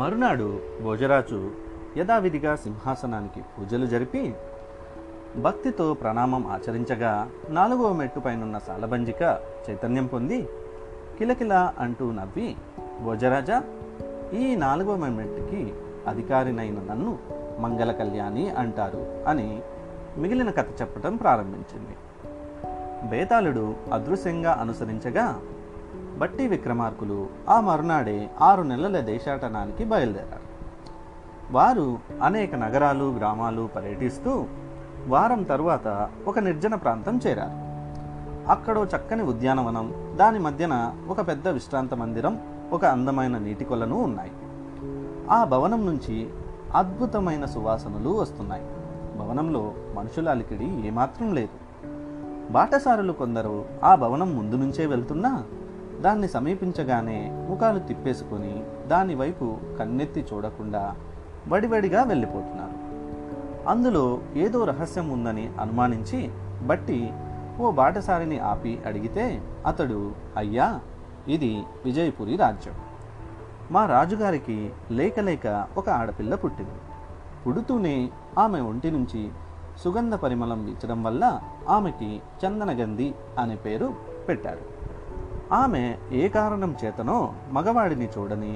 మరునాడు భోజరాజు యథావిధిగా సింహాసనానికి పూజలు జరిపి భక్తితో ప్రణామం ఆచరించగా 4వ మెట్టు పైనున్న సాలభంజిక చైతన్యం పొంది కిలకిల అంటూ నవ్వి, భోజరాజా, ఈ 4వ మెట్టుకి అధికారినైన నన్ను మంగళ కళ్యాణి అంటారు అని మిగిలిన కథ చెప్పటం ప్రారంభించింది. బేతాళుడు అదృశ్యంగా అనుసరించగా బట్టి విక్రమార్కులు ఆ మరునాడే 6 నెలల దేశాటనానికి బయలుదేరారు. వారు అనేక నగరాలు గ్రామాలు పర్యటిస్తూ వారం తరువాత ఒక నిర్జన ప్రాంతం చేరారు. అక్కడో చక్కని ఉద్యానవనం, దాని మధ్యన ఒక పెద్ద విశ్రాంత మందిరం, ఒక అందమైన నీటి కొలను ఉన్నాయి. ఆ భవనం నుంచి అద్భుతమైన సువాసనలు వస్తున్నాయి. భవనంలో మనుషుల అలికిడి ఏమాత్రం లేదు. బాటసారులు కొందరు ఆ భవనం ముందు నుంచే వెళ్తున్నా దాన్ని సమీపించగానే ముఖాలు తిప్పేసుకొని దానివైపు కన్నెత్తి చూడకుండా వడివడిగా వెళ్ళిపోతున్నారు. అందులో ఏదో రహస్యం ఉందని అనుమానించి బట్టి ఓ బాటసారిని ఆపి అడిగితే అతడు, అయ్యా, ఇది విజయపురి రాజ్యం. మా రాజుగారికి లేకలేక ఒక ఆడపిల్ల పుట్టింది. పుడుతూనే ఆమె ఒంటి నుంచి సుగంధ పరిమళం వీచడం వల్ల ఆమెకి చందనగంధి అనే పేరు పెట్టారు. ఆమె ఏ కారణం చేతనో మగవాడిని చూడని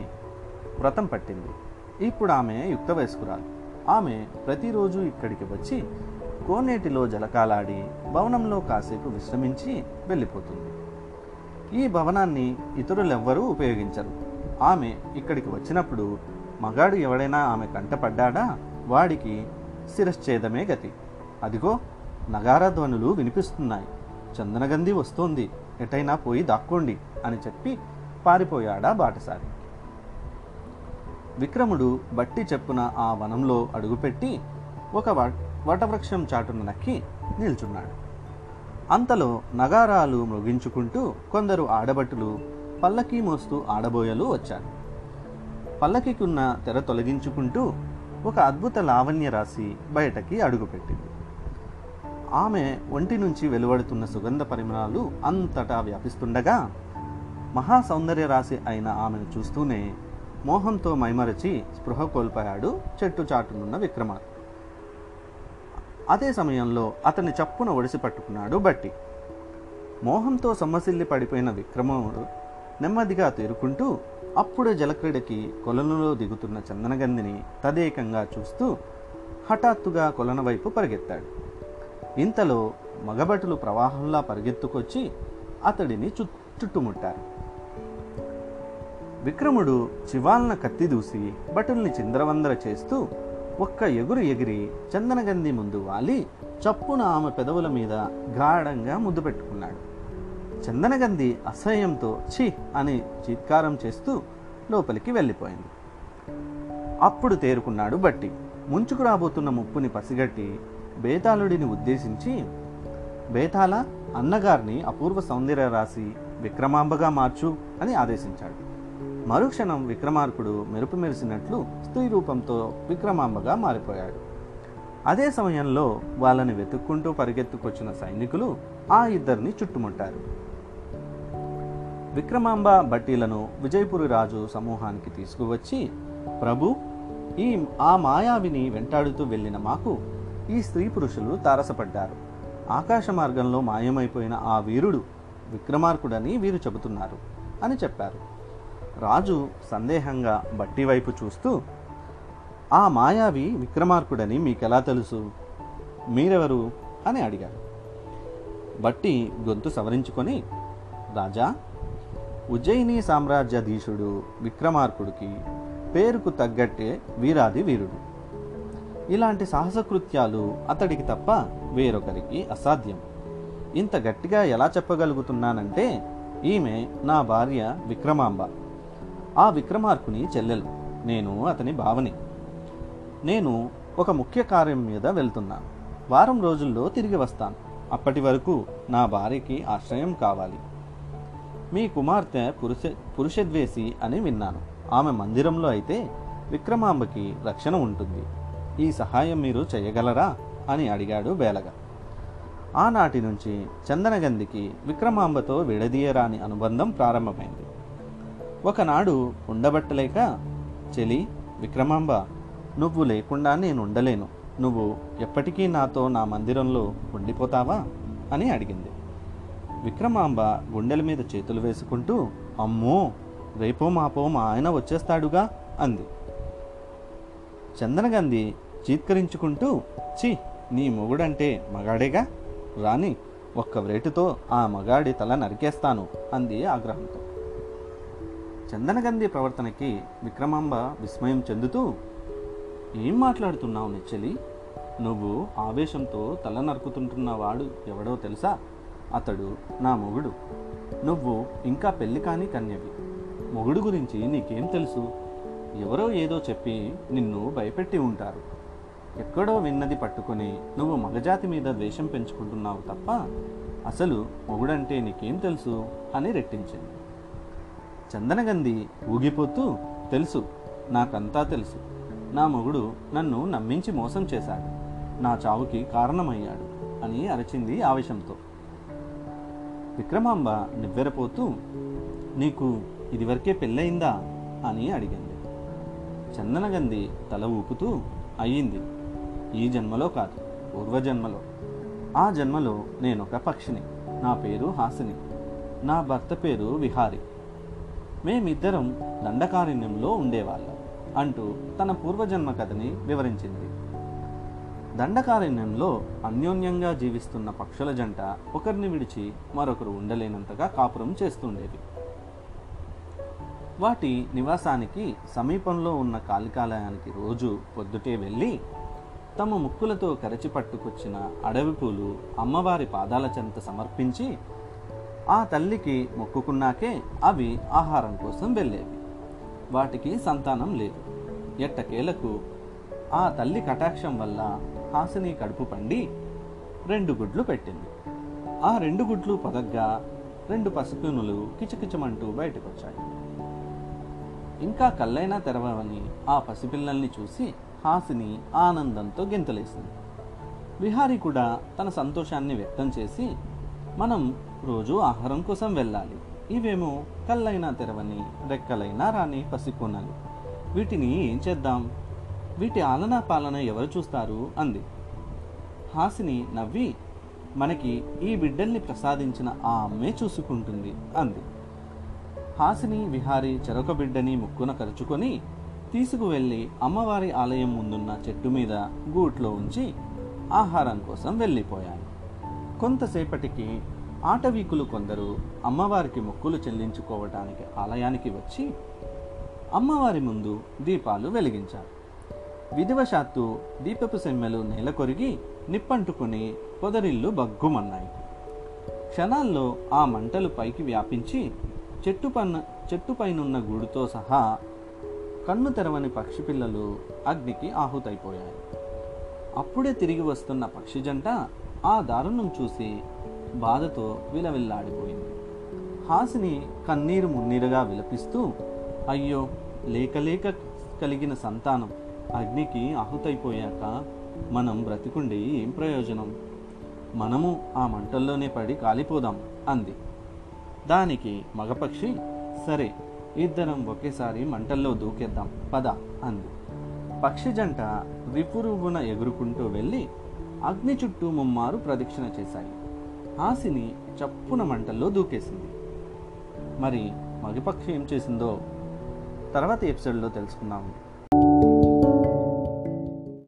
వ్రతం పట్టింది. ఇప్పుడు ఆమె యుక్త వయస్కురాలు. ఆమె ప్రతిరోజు ఇక్కడికి వచ్చి కోనేటిలో జలకాలాడి భవనంలో కాసేపు విశ్రమించి వెళ్ళిపోతుంది. ఈ భవనాన్ని ఇతరులెవ్వరూ ఉపయోగించరు. ఆమె ఇక్కడికి వచ్చినప్పుడు మగాడు ఎవడైనా ఆమె కంటపడ్డా వాడికి శిరశ్చేదమే గతి. అదిగో నగారా ధ్వనులు వినిపిస్తున్నాయి. చందనగంధి వస్తోంది, ఎటైనా పోయి దాక్కోండి అని చెప్పి పారిపోయాడా బాటసారి. విక్రముడు బట్టి చెప్పున ఆ వనంలో అడుగుపెట్టి ఒక వటవృక్షం చాటున నక్కి నిల్చున్నాడు. అంతలో నగారాలు మృగించుకుంటూ కొందరు ఆడబట్టులు పల్లకీ మోస్తూ ఆడబోయలు వచ్చారు. పల్లకికున్న తెర తొలగించుకుంటూ ఒక అద్భుత లావణ్య రాశి బయటకి అడుగుపెట్టింది. ఆమె ఒంటి నుంచి వెలువడుతున్న సుగంధ పరిమళాలు అంతటా వ్యాపిస్తుండగా మహాసౌందర్య రాశి అయిన ఆమెను చూస్తూనే మోహంతో మైమరచి స్పృహ కోల్పోయాడు చెట్టు చాటునున్న విక్రమార్కుడు. అదే సమయంలో అతని చప్పున ఒడిసి పట్టుకున్నాడు బట్టి. మోహంతో సొమ్మసిల్లి పడిపోయిన విక్రముడు నెమ్మదిగా తేరుకుంటూ అప్పుడే జలక్రీడకి కొలనులో దిగుతున్న చందనగంధిని తదేకంగా చూస్తూ హఠాత్తుగా కొలన వైపు పరిగెత్తాడు. ఇంతలో మగబటులు ప్రవాహంలా పరిగెత్తుకొచ్చి అతడిని చుట్టుముట్టారు. విక్రముడు చివాలన కత్తి దూసి బటుల్ని చిందరవందర చేస్తూ ఒక్క ఎగిరి చందనగంధి ముందు వాలి చప్పున ఆమె పెదవుల మీద గాఢంగా ముద్దు పెట్టుకున్నాడు. చందనగంధి అసహ్యంతో ఛీ అని చీత్కారం చేస్తూ లోపలికి వెళ్ళిపోయింది. అప్పుడు తేరుకున్నాడు బట్టి. ముంచుకు రాబోతున్న ముప్పుని పసిగట్టి బేతాళుడిని ఉద్దేశించి, బేతాళ, అన్నగారిని అపూర్వ సౌందర్య రాశి విక్రమాంబగా మార్చు అని ఆదేశించాడు. మరుక్షణం విక్రమార్కుడు మెరుపు మెరిసినట్లు స్త్రీ రూపంతో విక్రమాంబగా మారిపోయాడు. అదే సమయంలో వాళ్ళని వెతుక్కుంటూ పరిగెత్తుకొచ్చిన సైనికులు ఆ ఇద్దరిని చుట్టుముట్టారు. విక్రమాంబ బట్టీలను విజయపురి రాజు సమూహానికి తీసుకువచ్చి, ప్రభు, ఆ మాయావిని వెంటాడుతూ వెళ్ళిన మాకు ఈ స్త్రీ పురుషులు తారసపడ్డారు. ఆకాశ మార్గంలో మాయమైపోయిన ఆ వీరుడు విక్రమార్కుడని వీరు చెబుతున్నారు అని చెప్పారు. రాజు సందేహంగా బట్టి వైపు చూస్తూ, ఆ మాయావి విక్రమార్కుడని మీకెలా తెలుసు? మీరెవరు అని అడిగారు. బట్టి గొంతు సవరించుకొని, రాజా, ఉజ్జయిని సామ్రాజ్యాధీశుడు విక్రమార్కుడికి పేరుకు తగ్గట్టే వీరాది వీరుడు. ఇలాంటి సాహసకృత్యాలు అతడికి తప్ప వేరొకరికి అసాధ్యం. ఇంత గట్టిగా ఎలా చెప్పగలుగుతున్నానంటే ఈమె నా భార్య విక్రమాంబ, ఆ విక్రమార్కుని చెల్లెలు. నేను అతని భావని. నేను ఒక ముఖ్య కార్యం మీద వెళ్తున్నాను. వారం రోజుల్లో తిరిగి వస్తాను. అప్పటి వరకు నా భార్యకి ఆశ్రయం కావాలి. మీ కుమార్తె పురుషద్వేషి అని విన్నాను. ఆమె మందిరంలో అయితే విక్రమాంబకి రక్షణ ఉంటుంది. ఈ సహాయం మీరు చేయగలరా అని అడిగాడు బేలగా. ఆనాటి నుంచి చందనగంధికి విక్రమాంబతో విడదీయరాని అనుబంధం ప్రారంభమైంది. ఒకనాడు ఉండబట్టలేక చెలి, విక్రమాంబ, నువ్వు లేకుండా నేను ఉండలేను. నువ్వు ఎప్పటికీ నాతో నా మందిరంలో ఉండిపోతావా అని అడిగింది. విక్రమాంబ గుండెల మీద చేతులు వేసుకుంటూ, అమ్మో, రేపో మాపో మా ఆయన వచ్చేస్తాడుగా అంది. చందనగంధి చీత్కరించుకుంటూ, ఛీ, నీ మొగుడంటే మగాడేగా, రాని ఒక్క వ్రేటుతో ఆ మగాడి తల నరికేస్తాను అంది ఆగ్రహంతో. చందనగంధి ప్రవర్తనకి విక్రమాంబ విస్మయం చెందుతూ, ఏం మాట్లాడుతున్నావు నిచ్చలి, నువ్వు ఆవేశంతో తల నరుకుతుంటున్నవాడు ఎవడో తెలుసా? అతడు నా మొగుడు. నువ్వు ఇంకా పెళ్లి కాని కన్యవి. మొగుడు గురించి నీకేం తెలుసు? ఎవరో ఏదో చెప్పి నిన్ను భయపెట్టి ఉంటారు. ఎక్కడో విన్నది పట్టుకొని నువ్వు మగజాతి మీద ద్వేషం పెంచుకుంటున్నావు తప్ప అసలు మొగుడంటే నీకేం తెలుసు అని రెట్టించింది. చందనగంధి ఊగిపోతూ, తెలుసు, నాకంతా తెలుసు. నా మొగుడు నన్ను నమ్మించి మోసం చేశాడు, నా చావుకి కారణమయ్యాడు అని అరచింది ఆవేశంతో. విక్రమాంబ నివ్వెరపోతూ, నీకు ఇదివరకే పెళ్ళయిందా అని అడిగింది. చందనగంధి తల ఊపుతూ, అయ్యింది, ఈ జన్మలో కాదు, పూర్వజన్మలో. ఆ జన్మలో నేనొక పక్షిని. నా పేరు హాసిని, నా భర్త పేరు విహారి. మేమిద్దరం దండకారణ్యంలో ఉండేవాళ్ళం అంటూ తన పూర్వజన్మ కథని వివరించింది. దండకారణ్యంలో అన్యోన్యంగా జీవిస్తున్న పక్షుల జంట ఒకరిని విడిచి మరొకరు ఉండలేనంతగా కాపురం చేస్తుండేవి. వాటి నివాసానికి సమీపంలో ఉన్న కాళికాలయానికి రోజు పొద్దుటే వెళ్ళి తమ ముక్కులతో కరచి పట్టుకొచ్చిన అడవి పూలు అమ్మవారి పాదాల చెంత సమర్పించి ఆ తల్లికి మొక్కుకున్నాకే అవి ఆహారం కోసం వెళ్ళేవి. వాటికి సంతానం లేదు. ఎట్టకేలకు ఆ తల్లి కటాక్షం వల్ల హాసిని కడుపు పండి 2 గుడ్లు పెట్టింది. ఆ 2 గుడ్లు పొదగ్గా 2 పసిపూనులు కిచకిచమంటూ బయటకొచ్చాయి. ఇంకా కళ్ళైనా తెరవని ఆ పసిపిల్లల్ని చూసి హాసిని ఆనందంతో గెంతులేసింది. విహారి కూడా తన సంతోషాన్ని వ్యక్తం చేసి, మనం రోజు ఆహారం కోసం వెళ్ళాలి, ఇవేమో కళ్ళైనా తెరవని రెక్కలైనా రాని పసికొనలు, వీటిని ఏం చేద్దాం, వీటి ఆలనా పాలన ఎవరు చూస్తారు అంది. హాసిని నవ్వి, మనకి ఈ బిడ్డల్ని ప్రసాదించిన ఆ అమ్మే చూసుకుంటుంది అంది. హాసిని విహారి చెరొక బిడ్డని ముక్కున కరుచుకొని తీసుకువెళ్ళి అమ్మవారి ఆలయం ముందున్న చెట్టు మీద గూట్లో ఉంచి ఆహారం కోసం వెళ్ళిపోయాను. కొంతసేపటికి ఆటవీకులు కొందరు అమ్మవారికి మొక్కులు చెల్లించుకోవటానికి ఆలయానికి వచ్చి అమ్మవారి ముందు దీపాలు వెలిగించారు. విధివశాత్తు దీపపు సెమ్మెలు నేల కొరిగి నిప్పంటుకుని పొదరిల్లు బగ్గుమన్నాయి. క్షణాల్లో ఆ మంటలు పైకి వ్యాపించి చెట్టు పైనున్న గూడుతో సహా కన్ను తెరవని పక్షి పిల్లలు అగ్నికి ఆహుతైపోయాయి. అప్పుడే తిరిగి వస్తున్న పక్షి జంట ఆ దారుణం చూసి బాధతో విలవిల్లాడిపోయింది. హాసిని కన్నీరు మున్నీరుగా విలపిస్తూ, అయ్యో, లేకలేక కలిగిన సంతానం అగ్నికి ఆహుతైపోయాక మనం బ్రతికుండి ఏం ప్రయోజనం, మనము ఆ మంటల్లోనే పడి కాలిపోదాం అంది. దానికి మగపక్షి, సరే, ఇద్దరం ఒకేసారి మంటల్లో దూకేద్దాం పద అంది. పక్షి జంట రిపురుగున ఎగురుకుంటూ వెళ్ళి అగ్ని చుట్టూ ముమ్మారు ప్రదక్షిణ చేశాయి. హాసిని చప్పున మంటల్లో దూకేసింది. మరి మగపక్షి ఏం చేసిందో తర్వాత ఎపిసోడ్లో తెలుసుకుందాము.